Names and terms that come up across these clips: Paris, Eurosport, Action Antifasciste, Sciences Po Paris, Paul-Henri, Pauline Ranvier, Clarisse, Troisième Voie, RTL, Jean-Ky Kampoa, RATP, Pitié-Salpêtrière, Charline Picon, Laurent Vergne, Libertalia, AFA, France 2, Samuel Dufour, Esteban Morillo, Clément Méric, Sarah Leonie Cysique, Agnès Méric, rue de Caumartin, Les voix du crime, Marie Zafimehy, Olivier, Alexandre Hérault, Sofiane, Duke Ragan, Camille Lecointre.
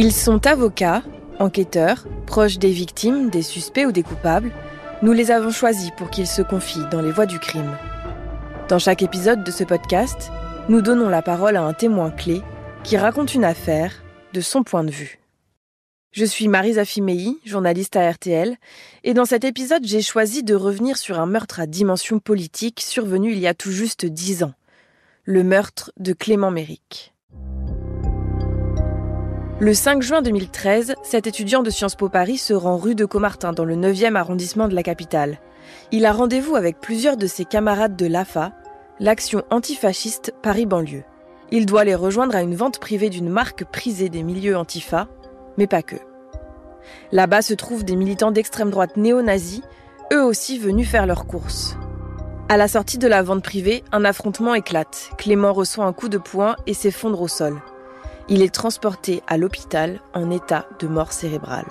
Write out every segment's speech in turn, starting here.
Ils sont avocats, enquêteurs, proches des victimes, des suspects ou des coupables. Nous les avons choisis pour qu'ils se confient dans les voies du crime. Dans chaque épisode de ce podcast, nous donnons la parole à un témoin clé qui raconte une affaire de son point de vue. Je suis Marie Zafimehy, journaliste à RTL, et dans cet épisode, j'ai choisi de revenir sur un meurtre à dimension politique survenu il y a tout juste 10 ans, le meurtre de Clément Méric. Le 5 juin 2013, cet étudiant de Sciences Po Paris se rend rue de Caumartin, dans le 9e arrondissement de la capitale. Il a rendez-vous avec plusieurs de ses camarades de l'AFA, l'Action Antifasciste Paris-Banlieue. Il doit les rejoindre à une vente privée d'une marque prisée des milieux antifa, mais pas que. Là-bas se trouvent des militants d'extrême droite néo-nazis, eux aussi venus faire leurs courses. À la sortie de la vente privée, un affrontement éclate. Clément reçoit un coup de poing et s'effondre au sol. Il est transporté à l'hôpital en état de mort cérébrale.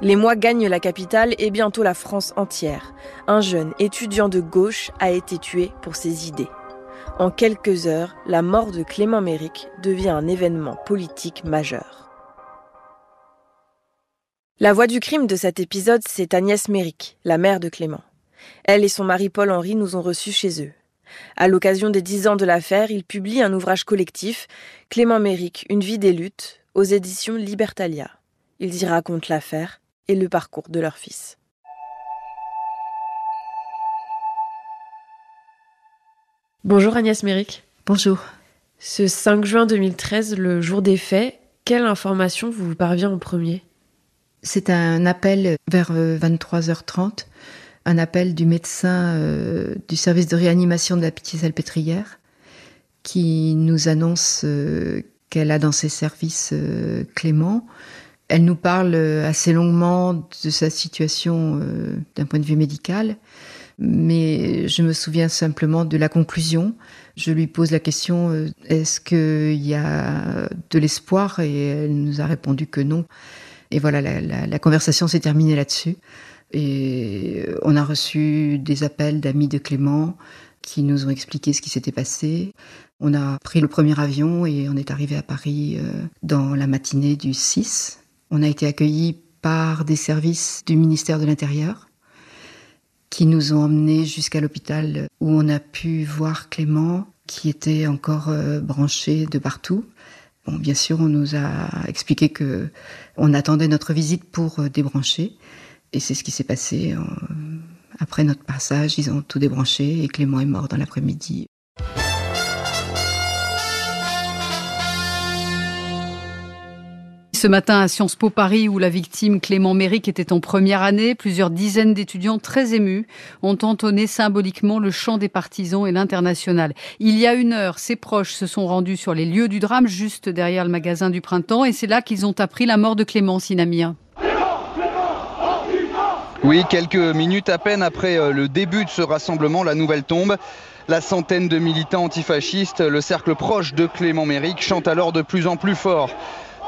Les mois gagnent la capitale et bientôt la France entière. Un jeune étudiant de gauche a été tué pour ses idées. En quelques heures, la mort de Clément Méric devient un événement politique majeur. La voix du crime de cet épisode, c'est Agnès Méric, la mère de Clément. Elle et son mari Paul-Henri nous ont reçus chez eux. À l'occasion des 10 ans de l'affaire, ils publient un ouvrage collectif, Clément Méric, une vie des luttes, aux éditions Libertalia. Ils y racontent l'affaire et le parcours de leur fils. Bonjour Agnès Méric. Bonjour. Ce 5 juin 2013, le jour des faits, quelle information vous parvient en premier ? C'est un appel vers 23h30. Un appel du médecin du service de réanimation de la Pitié-Salpêtrière qui nous annonce qu'elle a dans ses services Clément. Elle nous parle assez longuement de sa situation d'un point de vue médical, mais je me souviens simplement de la conclusion. Je lui pose la question « Est-ce qu'il y a de l'espoir ?» et elle nous a répondu que non. Et voilà, la conversation s'est terminée là-dessus. Et on a reçu des appels d'amis de Clément qui nous ont expliqué ce qui s'était passé. On a pris le premier avion et on est arrivé à Paris dans la matinée du 6. On a été accueillis par des services du ministère de l'Intérieur qui nous ont emmenés jusqu'à l'hôpital où on a pu voir Clément qui était encore branché de partout. Bon, bien sûr, on nous a expliqué qu'on attendait notre visite pour débrancher. Et c'est ce qui s'est passé. Après notre passage, ils ont tout débranché et Clément est mort dans l'après-midi. Ce matin à Sciences Po Paris, où la victime Clément Méric était en première année, plusieurs dizaines d'étudiants très émus ont entonné symboliquement le chant des partisans et l'Internationale. Il y a une heure, ses proches se sont rendus sur les lieux du drame, juste derrière le magasin du Printemps, et c'est là qu'ils ont appris la mort de Clément Sinamia. Oui, quelques minutes à peine après le début de ce rassemblement, la nouvelle tombe. La centaine de militants antifascistes, le cercle proche de Clément Méric, chante alors de plus en plus fort.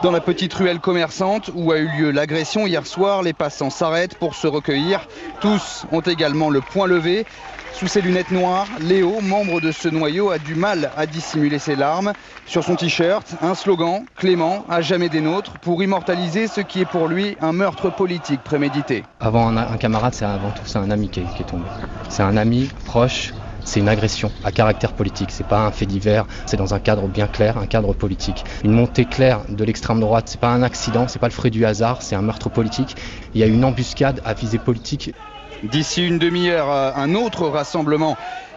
Dans la petite ruelle commerçante où a eu lieu l'agression hier soir, les passants s'arrêtent pour se recueillir. Tous ont également le poing levé. Sous ses lunettes noires, Léo, membre de ce noyau, a du mal à dissimuler ses larmes. Sur son t-shirt, un slogan, Clément, à jamais des nôtres, pour immortaliser ce qui est pour lui un meurtre politique prémédité. Avant un camarade, c'est avant tout c'est un ami qui est tombé. C'est un ami proche, c'est une agression à caractère politique. C'est pas un fait divers, c'est dans un cadre bien clair, un cadre politique. Une montée claire de l'extrême droite, c'est pas un accident, c'est pas le fruit du hasard, c'est un meurtre politique. Il y a une embuscade à visée politique. D'ici une demi-heure, un autre rassemblement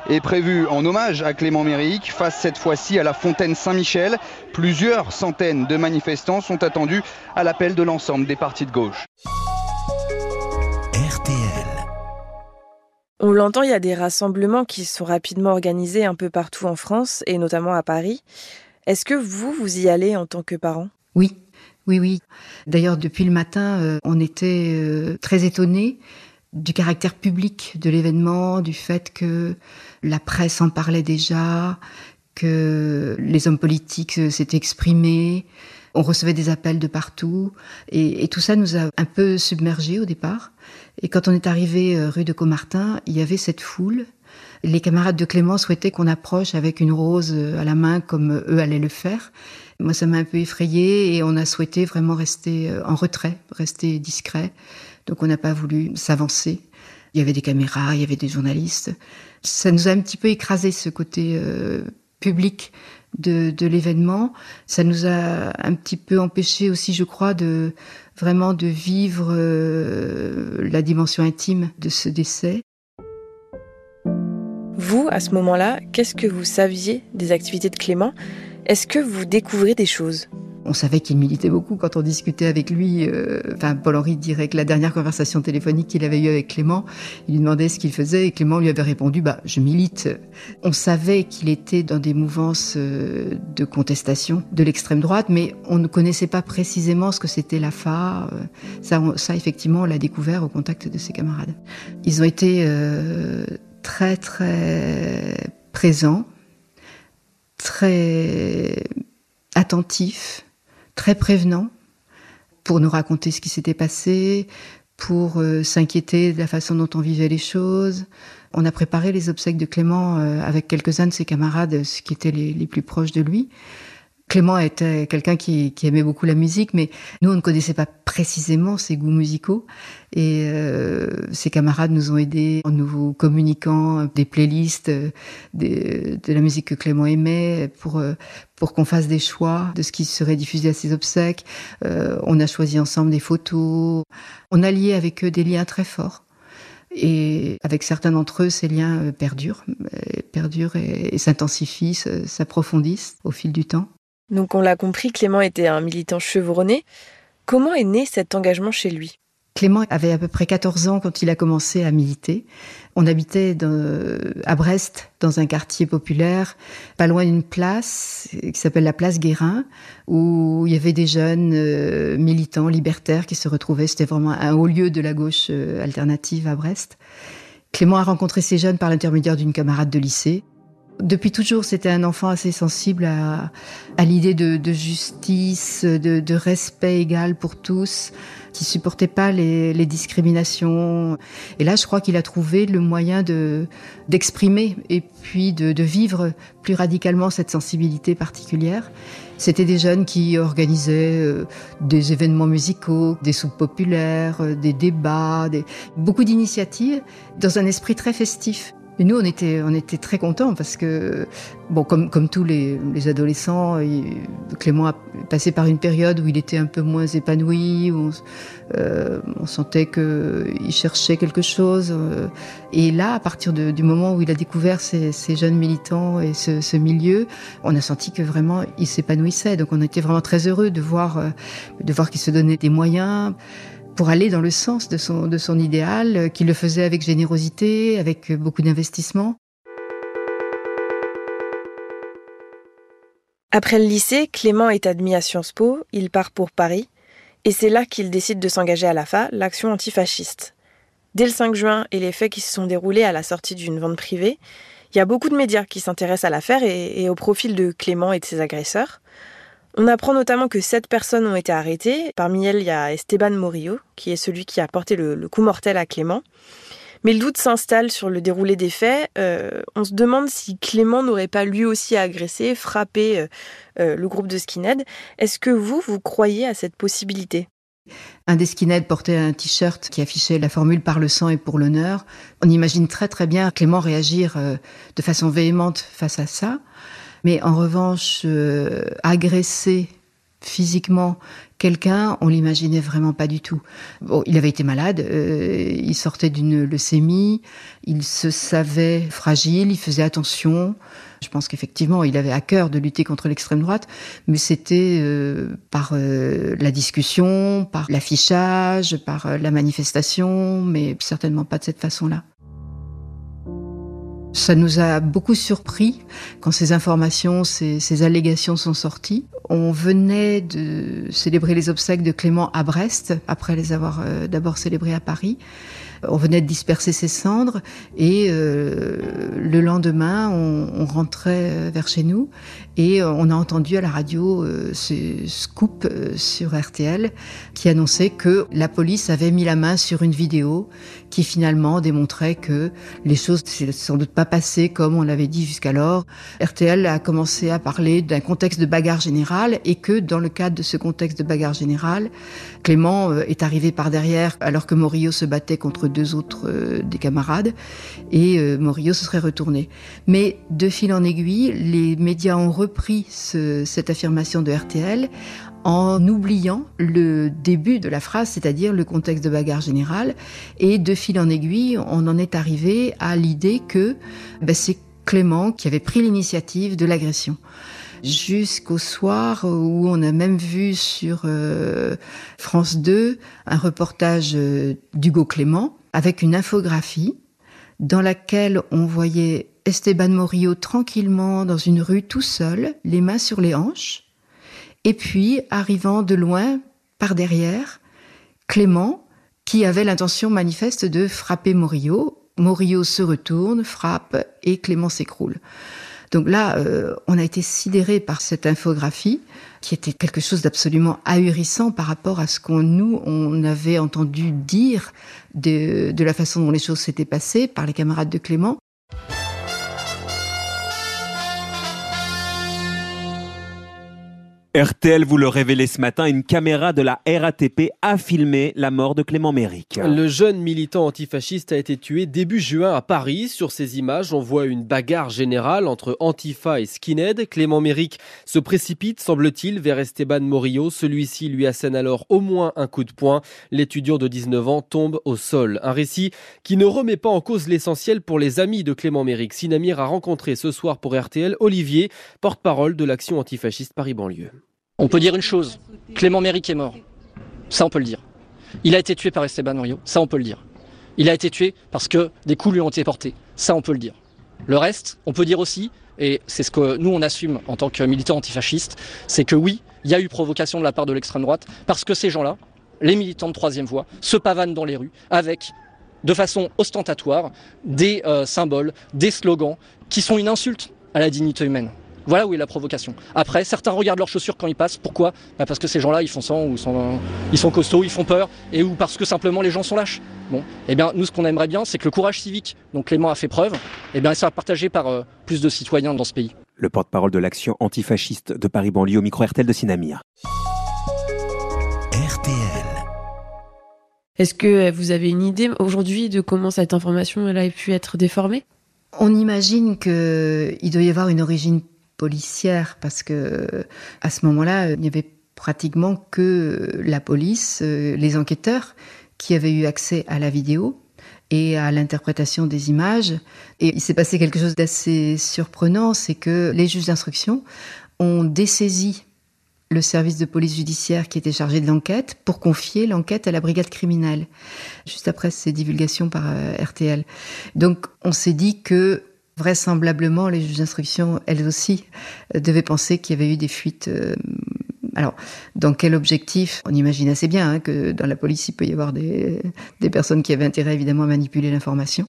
est prévu en hommage à Clément Méric, face cette fois-ci à la Fontaine Saint-Michel. Plusieurs centaines de manifestants sont attendus à l'appel de l'ensemble des partis de gauche. RTL. On l'entend, il y a des rassemblements qui sont rapidement organisés un peu partout en France, et notamment à Paris. Est-ce que vous y allez en tant que parent ? Oui, oui, oui. D'ailleurs, depuis le matin, on était très étonnés du caractère public de l'événement, du fait que la presse en parlait déjà, que les hommes politiques s'étaient exprimés, on recevait des appels de partout, et tout ça nous a un peu submergés au départ. Et quand on est arrivé rue de Caumartin, il y avait cette foule Les camarades de Clément souhaitaient qu'on approche avec une rose à la main comme eux allaient le faire. Moi, ça m'a un peu effrayée et on a souhaité vraiment rester en retrait, rester discret. Donc, on n'a pas voulu s'avancer. Il y avait des caméras, il y avait des journalistes. Ça nous a un petit peu écrasé, ce côté public de l'événement. Ça nous a un petit peu empêché aussi, je crois, de vivre la dimension intime de ce décès. Vous, à ce moment-là, qu'est-ce que vous saviez des activités de Clément ? Est-ce que vous découvrez des choses ? On savait qu'il militait beaucoup quand on discutait avec lui. Paul-Henri dirait que la dernière conversation téléphonique qu'il avait eue avec Clément, il lui demandait ce qu'il faisait et Clément lui avait répondu « je milite ». On savait qu'il était dans des mouvances de contestation de l'extrême droite, mais on ne connaissait pas précisément ce que c'était l'AFA. Ça, effectivement, on l'a découvert au contact de ses camarades. Ils ont été très, très présents, très attentifs, très prévenant pour nous raconter ce qui s'était passé, pour s'inquiéter de la façon dont on vivait les choses. On a préparé les obsèques de Clément avec quelques-uns de ses camarades, ceux qui étaient les plus proches de lui. Clément était quelqu'un qui aimait beaucoup la musique, mais nous, on ne connaissait pas précisément ses goûts musicaux. Et ses camarades nous ont aidés en nous communiquant des playlists de la musique que Clément aimait pour qu'on fasse des choix de ce qui serait diffusé à ses obsèques. On a choisi ensemble des photos. On a lié avec eux des liens très forts. Et avec certains d'entre eux, ces liens perdurent et s'intensifient, s'approfondissent au fil du temps. Donc on l'a compris, Clément était un militant chevronné. Comment est né cet engagement chez lui ? Clément avait à peu près 14 ans quand il a commencé à militer. On habitait à Brest, dans un quartier populaire, pas loin d'une place qui s'appelle la place Guérin, où il y avait des jeunes militants libertaires qui se retrouvaient. C'était vraiment un haut lieu de la gauche alternative à Brest. Clément a rencontré ces jeunes par l'intermédiaire d'une camarade de lycée. Depuis toujours, c'était un enfant assez sensible à l'idée de justice, de respect égal pour tous, qui supportait pas les discriminations. Et là, je crois qu'il a trouvé le moyen d'exprimer et puis de vivre plus radicalement cette sensibilité particulière. C'était des jeunes qui organisaient des événements musicaux, des soupes populaires, des débats, beaucoup d'initiatives dans un esprit très festif. Et nous, on était très contents parce que, comme tous les adolescents, Clément a passé par une période où il était un peu moins épanoui, où on sentait qu'il cherchait quelque chose. Et là, à partir du moment où il a découvert ces jeunes militants et ce milieu, on a senti que vraiment, il s'épanouissait. Donc, on était vraiment très heureux de voir qu'il se donnait des moyens pour aller dans le sens de son idéal, qu'il le faisait avec générosité, avec beaucoup d'investissement. Après le lycée, Clément est admis à Sciences Po, il part pour Paris, et c'est là qu'il décide de s'engager à l'AFA, l'Action Antifasciste. Dès le 5 juin, et les faits qui se sont déroulés à la sortie d'une vente privée, il y a beaucoup de médias qui s'intéressent à l'affaire et au profil de Clément et de ses agresseurs. On apprend notamment que 7 personnes ont été arrêtées. Parmi elles, il y a Esteban Morillo, qui est celui qui a porté le coup mortel à Clément. Mais le doute s'installe sur le déroulé des faits. On se demande si Clément n'aurait pas lui aussi agressé, frappé le groupe de skinheads. Est-ce que vous croyez à cette possibilité ? Un des skinheads portait un t-shirt qui affichait la formule « Par le sang et pour l'honneur ». On imagine très très bien Clément réagir de façon véhémente face à ça. Mais en revanche, agresser physiquement quelqu'un, on l'imaginait vraiment pas du tout. Il avait été malade, il sortait d'une leucémie, il se savait fragile, il faisait attention. Je pense qu'effectivement, il avait à cœur de lutter contre l'extrême droite, mais c'était par la discussion, par l'affichage, par la manifestation, mais certainement pas de cette façon-là. Ça nous a beaucoup surpris quand ces informations, ces allégations sont sorties. On venait de célébrer les obsèques de Clément à Brest, après les avoir d'abord célébrés à Paris. On venait de disperser ses cendres et le lendemain, on rentrait vers chez nous et on a entendu à la radio ce scoop sur RTL qui annonçait que la police avait mis la main sur une vidéo qui finalement démontrait que les choses ne s'étaient sans doute pas passées comme on l'avait dit jusqu'alors. RTL a commencé à parler d'un contexte de bagarre générale et que dans le cadre de ce contexte de bagarre générale, Clément est arrivé par derrière alors que Morillo se battait contre deux autres des camarades et Morillo se serait retourné. Mais de fil en aiguille, les médias ont repris cette affirmation de RTL en oubliant le début de la phrase, c'est-à-dire le contexte de bagarre générale. Et de fil en aiguille, on en est arrivé à l'idée que c'est Clément qui avait pris l'initiative de l'agression. Jusqu'au soir où on a même vu sur France 2 un reportage d'Hugo Clément avec une infographie dans laquelle on voyait Esteban Morillo tranquillement dans une rue tout seul, les mains sur les hanches, et puis arrivant de loin par derrière Clément qui avait l'intention manifeste de frapper Morillo. Morillo se retourne, frappe et Clément s'écroule. Donc là, on a été sidérés par cette infographie qui était quelque chose d'absolument ahurissant par rapport à ce qu'on nous, on avait entendu dire de la façon dont les choses s'étaient passées par les camarades de Clément. RTL vous le révélait ce matin, une caméra de la RATP a filmé la mort de Clément Méric. Le jeune militant antifasciste a été tué début juin à Paris. Sur ces images, on voit une bagarre générale entre Antifa et Skinhead. Clément Méric se précipite, semble-t-il, vers Esteban Morillo. Celui-ci lui assène alors au moins un coup de poing. L'étudiant de 19 ans tombe au sol. Un récit qui ne remet pas en cause l'essentiel pour les amis de Clément Méric. Sinamir a rencontré ce soir pour RTL Olivier, porte-parole de l'Action Antifasciste Paris-Banlieue. On peut dire une chose, Clément Méric est mort, ça on peut le dire. Il a été tué par Esteban Morillo, ça on peut le dire. Il a été tué parce que des coups lui ont été portés, ça on peut le dire. Le reste, on peut dire aussi, et c'est ce que nous on assume en tant que militants antifascistes, c'est que oui, il y a eu provocation de la part de l'extrême droite, parce que ces gens-là, les militants de Troisième Voie, se pavanent dans les rues avec, de façon ostentatoire, des symboles, des slogans qui sont une insulte à la dignité humaine. Voilà où est la provocation. Après, certains regardent leurs chaussures quand ils passent. Pourquoi ? Parce que ces gens-là, ils font sang ou ils sont costauds, ils font peur, et ou parce que simplement les gens sont lâches. Bon, eh bien, nous, ce qu'on aimerait bien, c'est que le courage civique dont Clément a fait preuve, eh bien, il sera partagé par plus de citoyens dans ce pays. Le porte-parole de l'Action antifasciste de Paris-Banlieue au micro RTL de Sinamir. RTL. Est-ce que vous avez une idée aujourd'hui de comment cette information elle a pu être déformée ? On imagine qu'il doit y avoir une origine policière, parce que à ce moment-là, il n'y avait pratiquement que la police, les enquêteurs qui avaient eu accès à la vidéo et à l'interprétation des images. Et il s'est passé quelque chose d'assez surprenant, c'est que les juges d'instruction ont dessaisi le service de police judiciaire qui était chargé de l'enquête pour confier l'enquête à la brigade criminelle, juste après ces divulgations par RTL. Donc on s'est dit que vraisemblablement, les juges d'instruction, elles aussi, devaient penser qu'il y avait eu des fuites. Alors, dans quel objectif ? On imagine assez bien que dans la police, il peut y avoir des personnes qui avaient intérêt, évidemment, à manipuler l'information.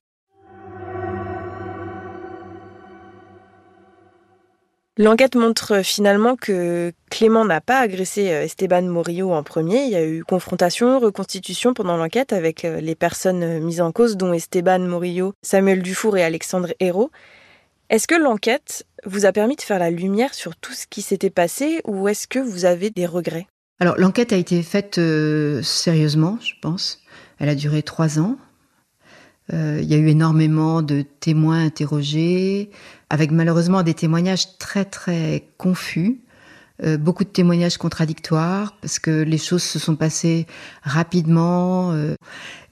L'enquête montre finalement que Clément n'a pas agressé Esteban Morillo en premier. Il y a eu confrontation, reconstitution pendant l'enquête avec les personnes mises en cause, dont Esteban Morillo, Samuel Dufour et Alexandre Hérault. Est-ce que l'enquête vous a permis de faire la lumière sur tout ce qui s'était passé ou est-ce que vous avez des regrets ? Alors l'enquête a été faite sérieusement, je pense. Elle a duré 3 ans. Il y a eu énormément de témoins interrogés, avec malheureusement des témoignages très très confus, beaucoup de témoignages contradictoires, parce que les choses se sont passées rapidement,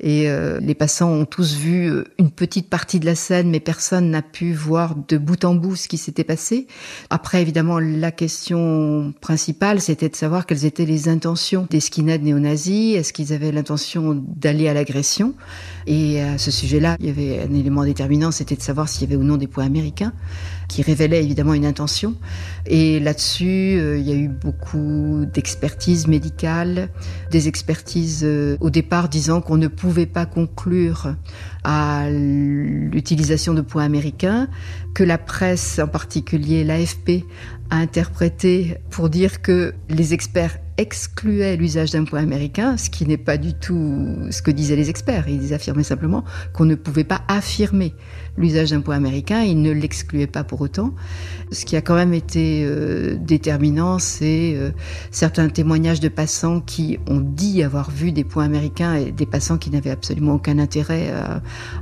et les passants ont tous vu une petite partie de la scène, mais personne n'a pu voir de bout en bout ce qui s'était passé. Après, évidemment, la question principale, c'était de savoir quelles étaient les intentions des skinheads néo-nazis, est-ce qu'ils avaient l'intention d'aller à l'agression ? Et à ce sujet-là, il y avait un élément déterminant, c'était de savoir s'il y avait ou non des points américains. qui révélait évidemment une intention. Et là-dessus, il y a eu beaucoup d'expertises médicales, des expertises au départ disant qu'on ne pouvait pas conclure à l'utilisation de points américains, que la presse, en particulier l'AFP, a interprété pour dire que les experts excluait l'usage d'un point américain, ce qui n'est pas du tout ce que disaient les experts. Ils affirmaient simplement qu'on ne pouvait pas affirmer l'usage d'un point américain, ils ne l'excluaient pas pour autant. Ce qui a quand même été déterminant, c'est certains témoignages de passants qui ont dit avoir vu des points américains et des passants qui n'avaient absolument aucun intérêt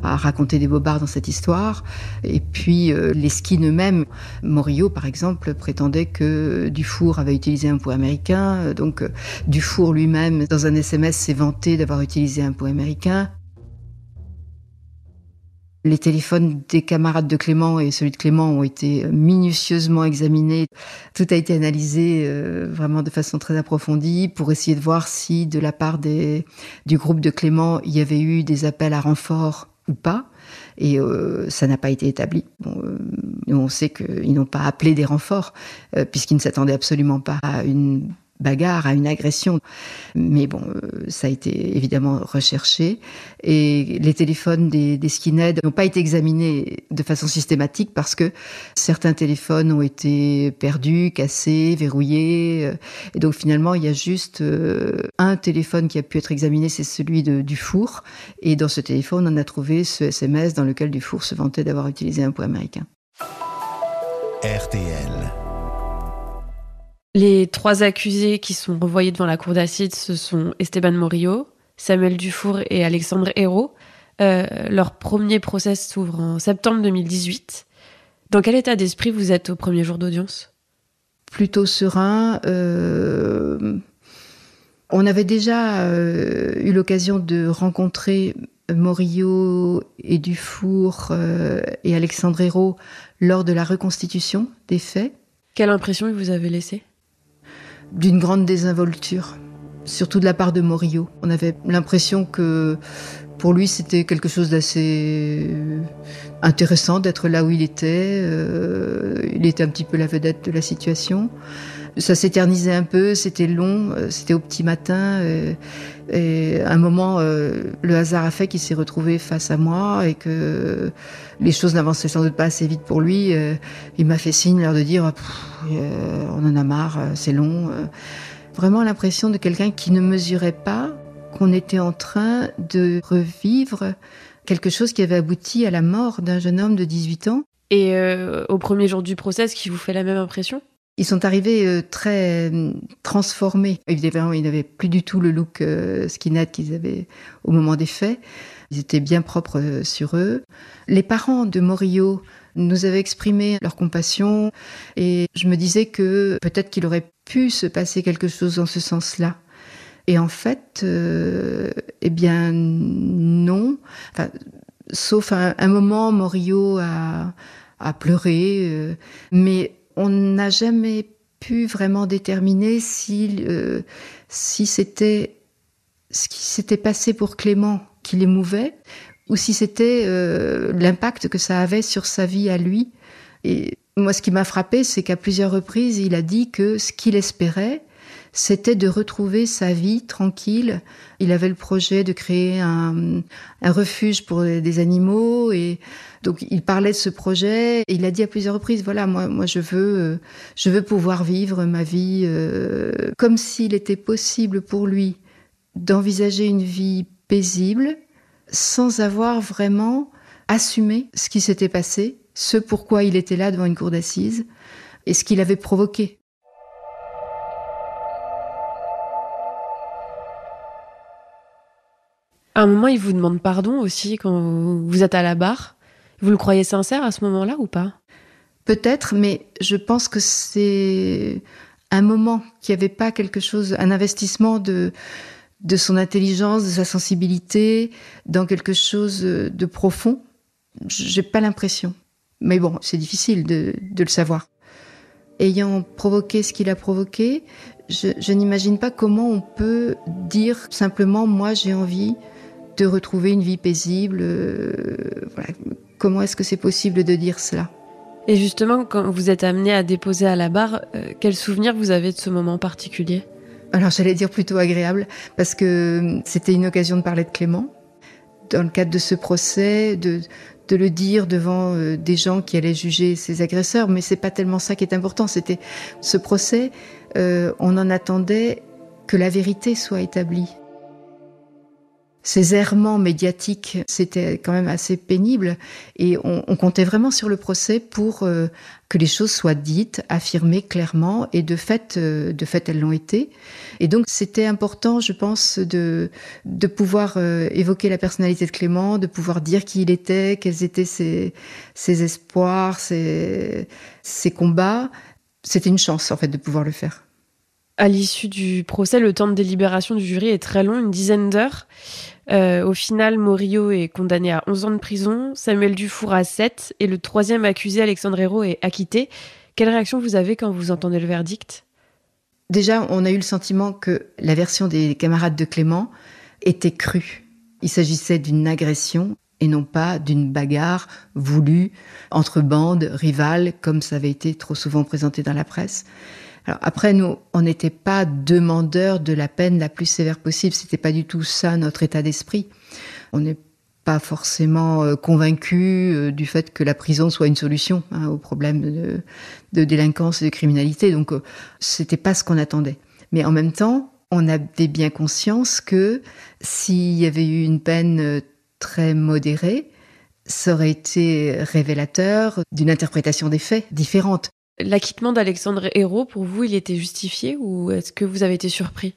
à raconter des bobards dans cette histoire. Et puis les skins eux-mêmes. Morillo, par exemple, prétendait que Dufour avait utilisé un point américain. Donc Dufour lui-même, dans un SMS, s'est vanté d'avoir utilisé un pot américain. Les téléphones des camarades de Clément et celui de Clément ont été minutieusement examinés. Tout a été analysé vraiment de façon très approfondie pour essayer de voir si, de la part du groupe de Clément, il y avait eu des appels à renfort ou pas. Et ça n'a pas été établi. Bon, on sait qu'ils n'ont pas appelé des renforts puisqu'ils ne s'attendaient absolument pas à une bagarre, à une agression. Mais bon, ça a été évidemment recherché. Et les téléphones des skinheads n'ont pas été examinés de façon systématique parce que certains téléphones ont été perdus, cassés, verrouillés. Et donc finalement, il y a juste un téléphone qui a pu être examiné, c'est celui de Dufour. Et dans ce téléphone, on a trouvé ce SMS dans lequel Dufour se vantait d'avoir utilisé un point américain. RTL. Les trois accusés qui sont renvoyés devant la cour d'assises, ce sont Esteban Morillo, Samuel Dufour et Alexandre Hérault. Leur premier procès s'ouvre en septembre 2018. Dans quel état d'esprit vous êtes au premier jour d'audience ? Plutôt serein. On avait déjà eu l'occasion de rencontrer Morillo et Dufour et Alexandre Hérault lors de la reconstitution des faits. Quelle impression vous avez laissée ? D'une grande désinvolture, surtout de la part de Morillo. On avait l'impression que pour lui, c'était quelque chose d'assez intéressant d'être là où il était. Il était un petit peu la vedette de la situation. Ça s'éternisait un peu, c'était long, c'était au petit matin. Et à un moment, le hasard a fait qu'il s'est retrouvé face à moi et que les choses n'avançaient sans doute pas assez vite pour lui. Il m'a fait signe, l'air de dire « on en a marre, c'est long ». Vraiment l'impression de quelqu'un qui ne mesurait pas qu'on était en train de revivre quelque chose qui avait abouti à la mort d'un jeune homme de 18 ans. Et au premier jour du procès, est-ce qu'il vous fait la même impression ? Ils sont arrivés très transformés. Évidemment, ils n'avaient plus du tout le look skinhead qu'ils avaient au moment des faits. Ils étaient bien propres sur eux. Les parents de Morillo nous avaient exprimé leur compassion et je me disais que peut-être qu'il aurait pu se passer quelque chose dans ce sens-là. Et en fait, non. Enfin, sauf à un moment, Morillo a pleuré, mais on n'a jamais pu vraiment déterminer si c'était ce qui s'était passé pour Clément qui l'émouvait ou si c'était l'impact que ça avait sur sa vie à lui. Et moi, ce qui m'a frappée, c'est qu'à plusieurs reprises, il a dit que ce qu'il espérait, c'était de retrouver sa vie tranquille. Il avait le projet de créer un refuge pour des animaux et donc il parlait de ce projet et il a dit à plusieurs reprises, voilà, moi je veux pouvoir vivre ma vie comme s'il était possible pour lui d'envisager une vie paisible sans avoir vraiment assumé ce qui s'était passé, ce pourquoi il était là devant une cour d'assises et ce qu'il avait provoqué. À un moment, il vous demande pardon aussi quand vous êtes à la barre. Vous le croyez sincère à ce moment-là ou pas ? Peut-être, mais je pense que c'est un moment qu'il n'y avait pas quelque chose, un investissement de son intelligence, de sa sensibilité, dans quelque chose de profond. J'ai pas l'impression. Mais bon, c'est difficile de le savoir. Ayant provoqué ce qu'il a provoqué, je n'imagine pas comment on peut dire simplement « moi j'ai envie de retrouver une vie paisible ». Voilà. Comment est-ce que c'est possible de dire cela ? Et justement, quand vous êtes amené à déposer à la barre, quel souvenir vous avez de ce moment particulier ? Alors j'allais dire plutôt agréable, parce que c'était une occasion de parler de Clément, dans le cadre de ce procès, de le dire devant des gens qui allaient juger ses agresseurs, mais c'est pas tellement ça qui est important. C'était ce procès, on en attendait que la vérité soit établie. Ces errements médiatiques, c'était quand même assez pénible, et on comptait vraiment sur le procès pour que les choses soient dites, affirmées clairement, et de fait elles l'ont été. Et donc c'était important, je pense, de pouvoir évoquer la personnalité de Clément, de pouvoir dire qui il était, quels étaient ses espoirs, ses combats. C'était une chance en fait de pouvoir le faire. À l'issue du procès, le temps de délibération du jury est très long, une dizaine d'heures. Au final, Morillo est condamné à 11 ans de prison, Samuel Dufour à 7, et le troisième accusé, Alexandre Hérault, est acquitté. Quelle réaction vous avez quand vous entendez le verdict ? Déjà, on a eu le sentiment que la version des camarades de Clément était crue. Il s'agissait d'une agression et non pas d'une bagarre voulue entre bandes rivales, comme ça avait été trop souvent présenté dans la presse. Alors après, nous, on n'était pas demandeurs de la peine la plus sévère possible. C'était pas du tout ça notre état d'esprit. On n'est pas forcément convaincus du fait que la prison soit une solution au problème de délinquance et de criminalité. Donc, c'était pas ce qu'on attendait. Mais en même temps, on avait bien conscience que s'il y avait eu une peine très modérée, ça aurait été révélateur d'une interprétation des faits différente. L'acquittement d'Alexandre Hérault, pour vous, il était justifié ou est-ce que vous avez été surpris ?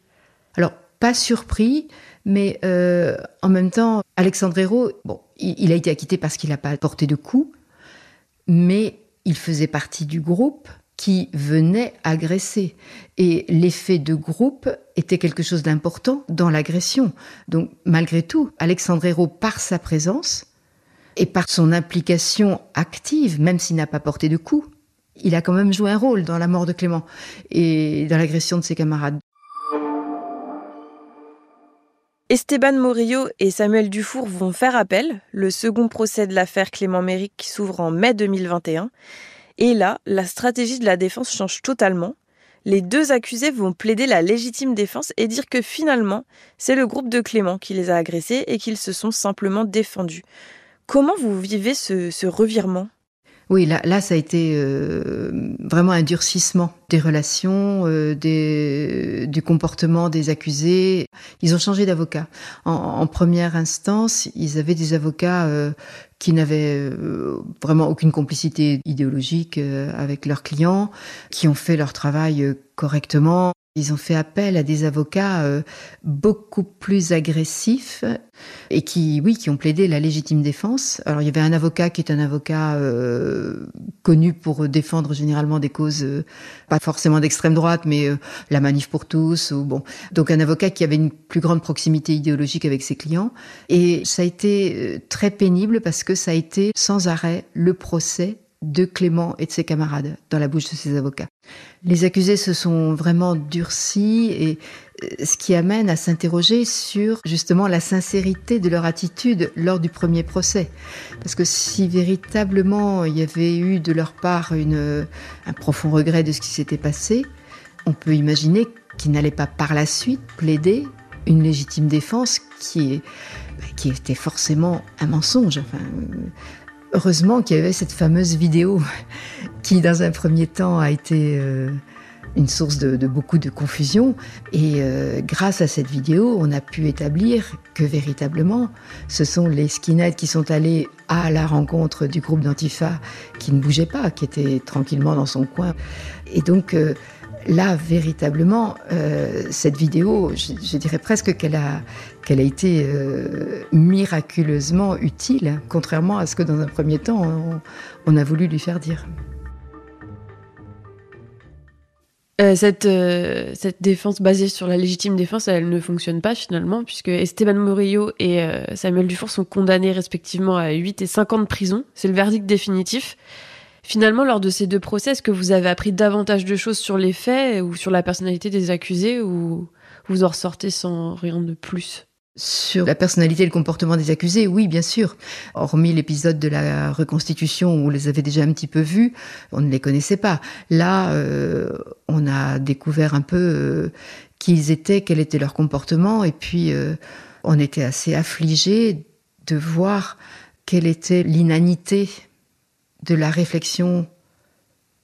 Alors, pas surpris, mais en même temps, Alexandre Hérault, bon, il a été acquitté parce qu'il n'a pas porté de coups, mais il faisait partie du groupe qui venait agresser. Et l'effet de groupe était quelque chose d'important dans l'agression. Donc, malgré tout, Alexandre Hérault, par sa présence et par son implication active, même s'il n'a pas porté de coups, il a quand même joué un rôle dans la mort de Clément et dans l'agression de ses camarades. Esteban Morillo et Samuel Dufour vont faire appel. Le second procès de l'affaire Clément Méric qui s'ouvre en mai 2021. Et là, la stratégie de la défense change totalement. Les deux accusés vont plaider la légitime défense et dire que finalement, c'est le groupe de Clément qui les a agressés et qu'ils se sont simplement défendus. Comment vous vivez ce revirement ? Oui, là, ça a été vraiment un durcissement des relations, du comportement des accusés. Ils ont changé d'avocat. En première instance, ils avaient des avocats qui n'avaient vraiment aucune complicité idéologique avec leurs clients, qui ont fait leur travail correctement. Ils ont fait appel à des avocats beaucoup plus agressifs et qui ont plaidé la légitime défense. Alors, il y avait un avocat qui est un avocat connu pour défendre généralement des causes, pas forcément d'extrême droite, mais la manif pour tous. Donc, un avocat qui avait une plus grande proximité idéologique avec ses clients. Et ça a été très pénible parce que ça a été sans arrêt le procès de Clément et de ses camarades dans la bouche de ses avocats. Les accusés se sont vraiment durcis, et ce qui amène à s'interroger sur justement la sincérité de leur attitude lors du premier procès. Parce que si véritablement il y avait eu de leur part un profond regret de ce qui s'était passé, on peut imaginer qu'ils n'allaient pas par la suite plaider une légitime défense qui était forcément un mensonge. Heureusement qu'il y avait cette fameuse vidéo qui, dans un premier temps, a été une source de beaucoup de confusion. Et grâce à cette vidéo, on a pu établir que, véritablement, ce sont les skinheads qui sont allés à la rencontre du groupe d'Antifa qui ne bougeait pas, qui était tranquillement dans son coin. Et donc, là, véritablement, cette vidéo, je dirais presque qu'elle a été miraculeusement utile, contrairement à ce que dans un premier temps, on a voulu lui faire dire. Cette défense basée sur la légitime défense, elle ne fonctionne pas finalement, puisque Esteban Morillo et Samuel Dufour sont condamnés respectivement à 8 et 5 ans de prison. C'est le verdict définitif. Finalement, lors de ces deux procès, est-ce que vous avez appris davantage de choses sur les faits ou sur la personnalité des accusés, ou vous en ressortez sans rien de plus ? Sur la personnalité et le comportement des accusés, oui, bien sûr. Hormis l'épisode de la reconstitution où on les avait déjà un petit peu vus, on ne les connaissait pas. Là, on a découvert un peu qui ils étaient, quel était leur comportement, et puis on était assez affligés de voir quelle était l'inanité de la réflexion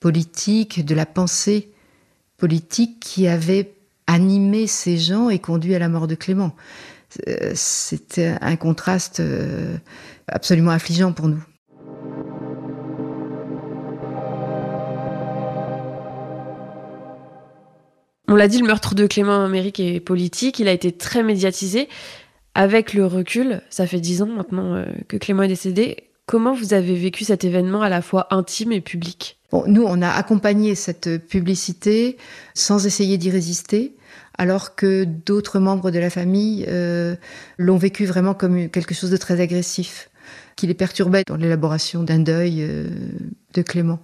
politique, de la pensée politique qui avait animé ces gens et conduit à la mort de Clément. C'était un contraste absolument affligeant pour nous. On l'a dit, le meurtre de Clément Méric est politique, il a été très médiatisé. Avec le recul, ça fait 10 ans maintenant que Clément est décédé, comment vous avez vécu cet événement à la fois intime et public ? Bon, nous, on a accompagné cette publicité sans essayer d'y résister, alors que d'autres membres de la famille l'ont vécu vraiment comme quelque chose de très agressif, qui les perturbait dans l'élaboration d'un deuil de Clément.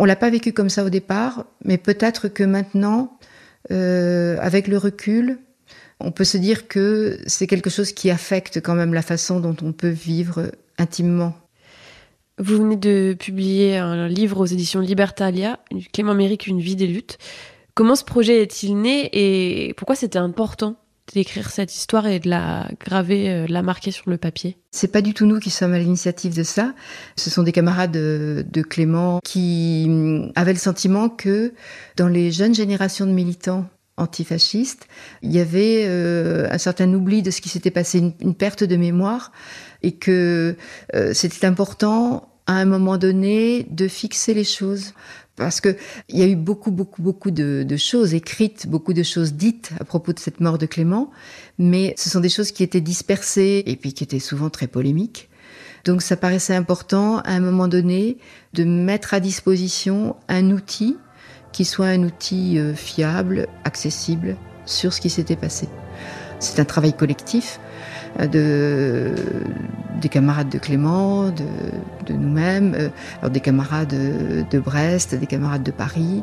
On ne l'a pas vécu comme ça au départ, mais peut-être que maintenant, avec le recul, on peut se dire que c'est quelque chose qui affecte quand même la façon dont on peut vivre intimement. Vous venez de publier un livre aux éditions Libertalia, Clément Méric, Une vie des luttes. Comment ce projet est-il né et pourquoi c'était important d'écrire cette histoire et de la graver, de la marquer sur le papier ? C'est pas du tout nous qui sommes à l'initiative de ça. Ce sont des camarades de Clément qui avaient le sentiment que dans les jeunes générations de militants antifascistes, il y avait un certain oubli de ce qui s'était passé, une perte de mémoire, et que c'était important à un moment donné de fixer les choses. Parce qu'il y a eu beaucoup de choses écrites, beaucoup de choses dites à propos de cette mort de Clément, mais ce sont des choses qui étaient dispersées et puis qui étaient souvent très polémiques. Donc ça paraissait important à un moment donné de mettre à disposition un outil qui soit un outil fiable, accessible sur ce qui s'était passé. C'est un travail collectif des camarades de Clément, de nous-mêmes, alors des camarades de Brest, des camarades de Paris.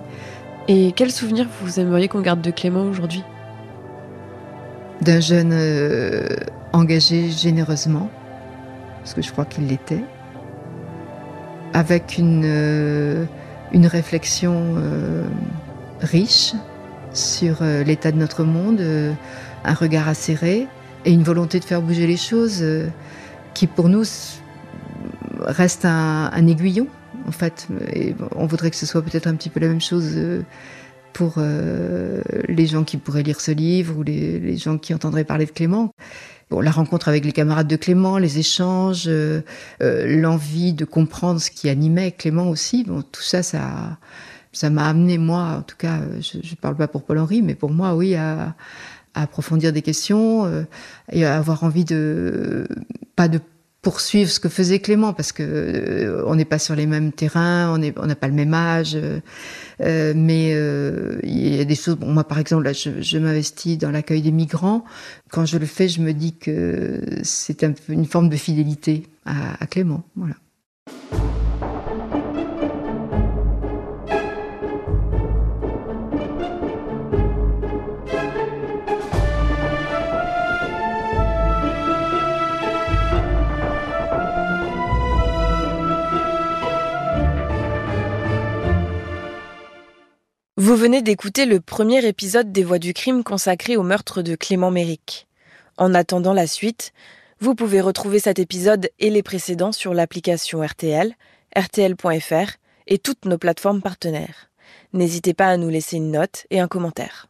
Et quels souvenirs vous aimeriez qu'on garde de Clément aujourd'hui ? D'un jeune engagé généreusement, parce que je crois qu'il l'était, avec une réflexion riche sur l'état de notre monde, un regard acéré, et une volonté de faire bouger les choses qui, pour nous, reste un aiguillon, en fait. Et on voudrait que ce soit peut-être un petit peu la même chose pour les gens qui pourraient lire ce livre ou les gens qui entendraient parler de Clément. Bon, la rencontre avec les camarades de Clément, les échanges, l'envie de comprendre ce qui animait Clément aussi, bon, tout ça, ça m'a amené, moi, en tout cas, je ne parle pas pour Paul-Henri, mais pour moi, oui, à approfondir des questions et à avoir envie pas de poursuivre ce que faisait Clément, parce que on n'est pas sur les mêmes terrains, on n'a pas le même âge, mais il y a des choses. Bon, moi, par exemple, là, je m'investis dans l'accueil des migrants. Quand je le fais, je me dis que c'est un peu une forme de fidélité à Clément. Voilà. Vous venez d'écouter le premier épisode des Voix du crime consacré au meurtre de Clément Méric. En attendant la suite, vous pouvez retrouver cet épisode et les précédents sur l'application RTL, rtl.fr et toutes nos plateformes partenaires. N'hésitez pas à nous laisser une note et un commentaire.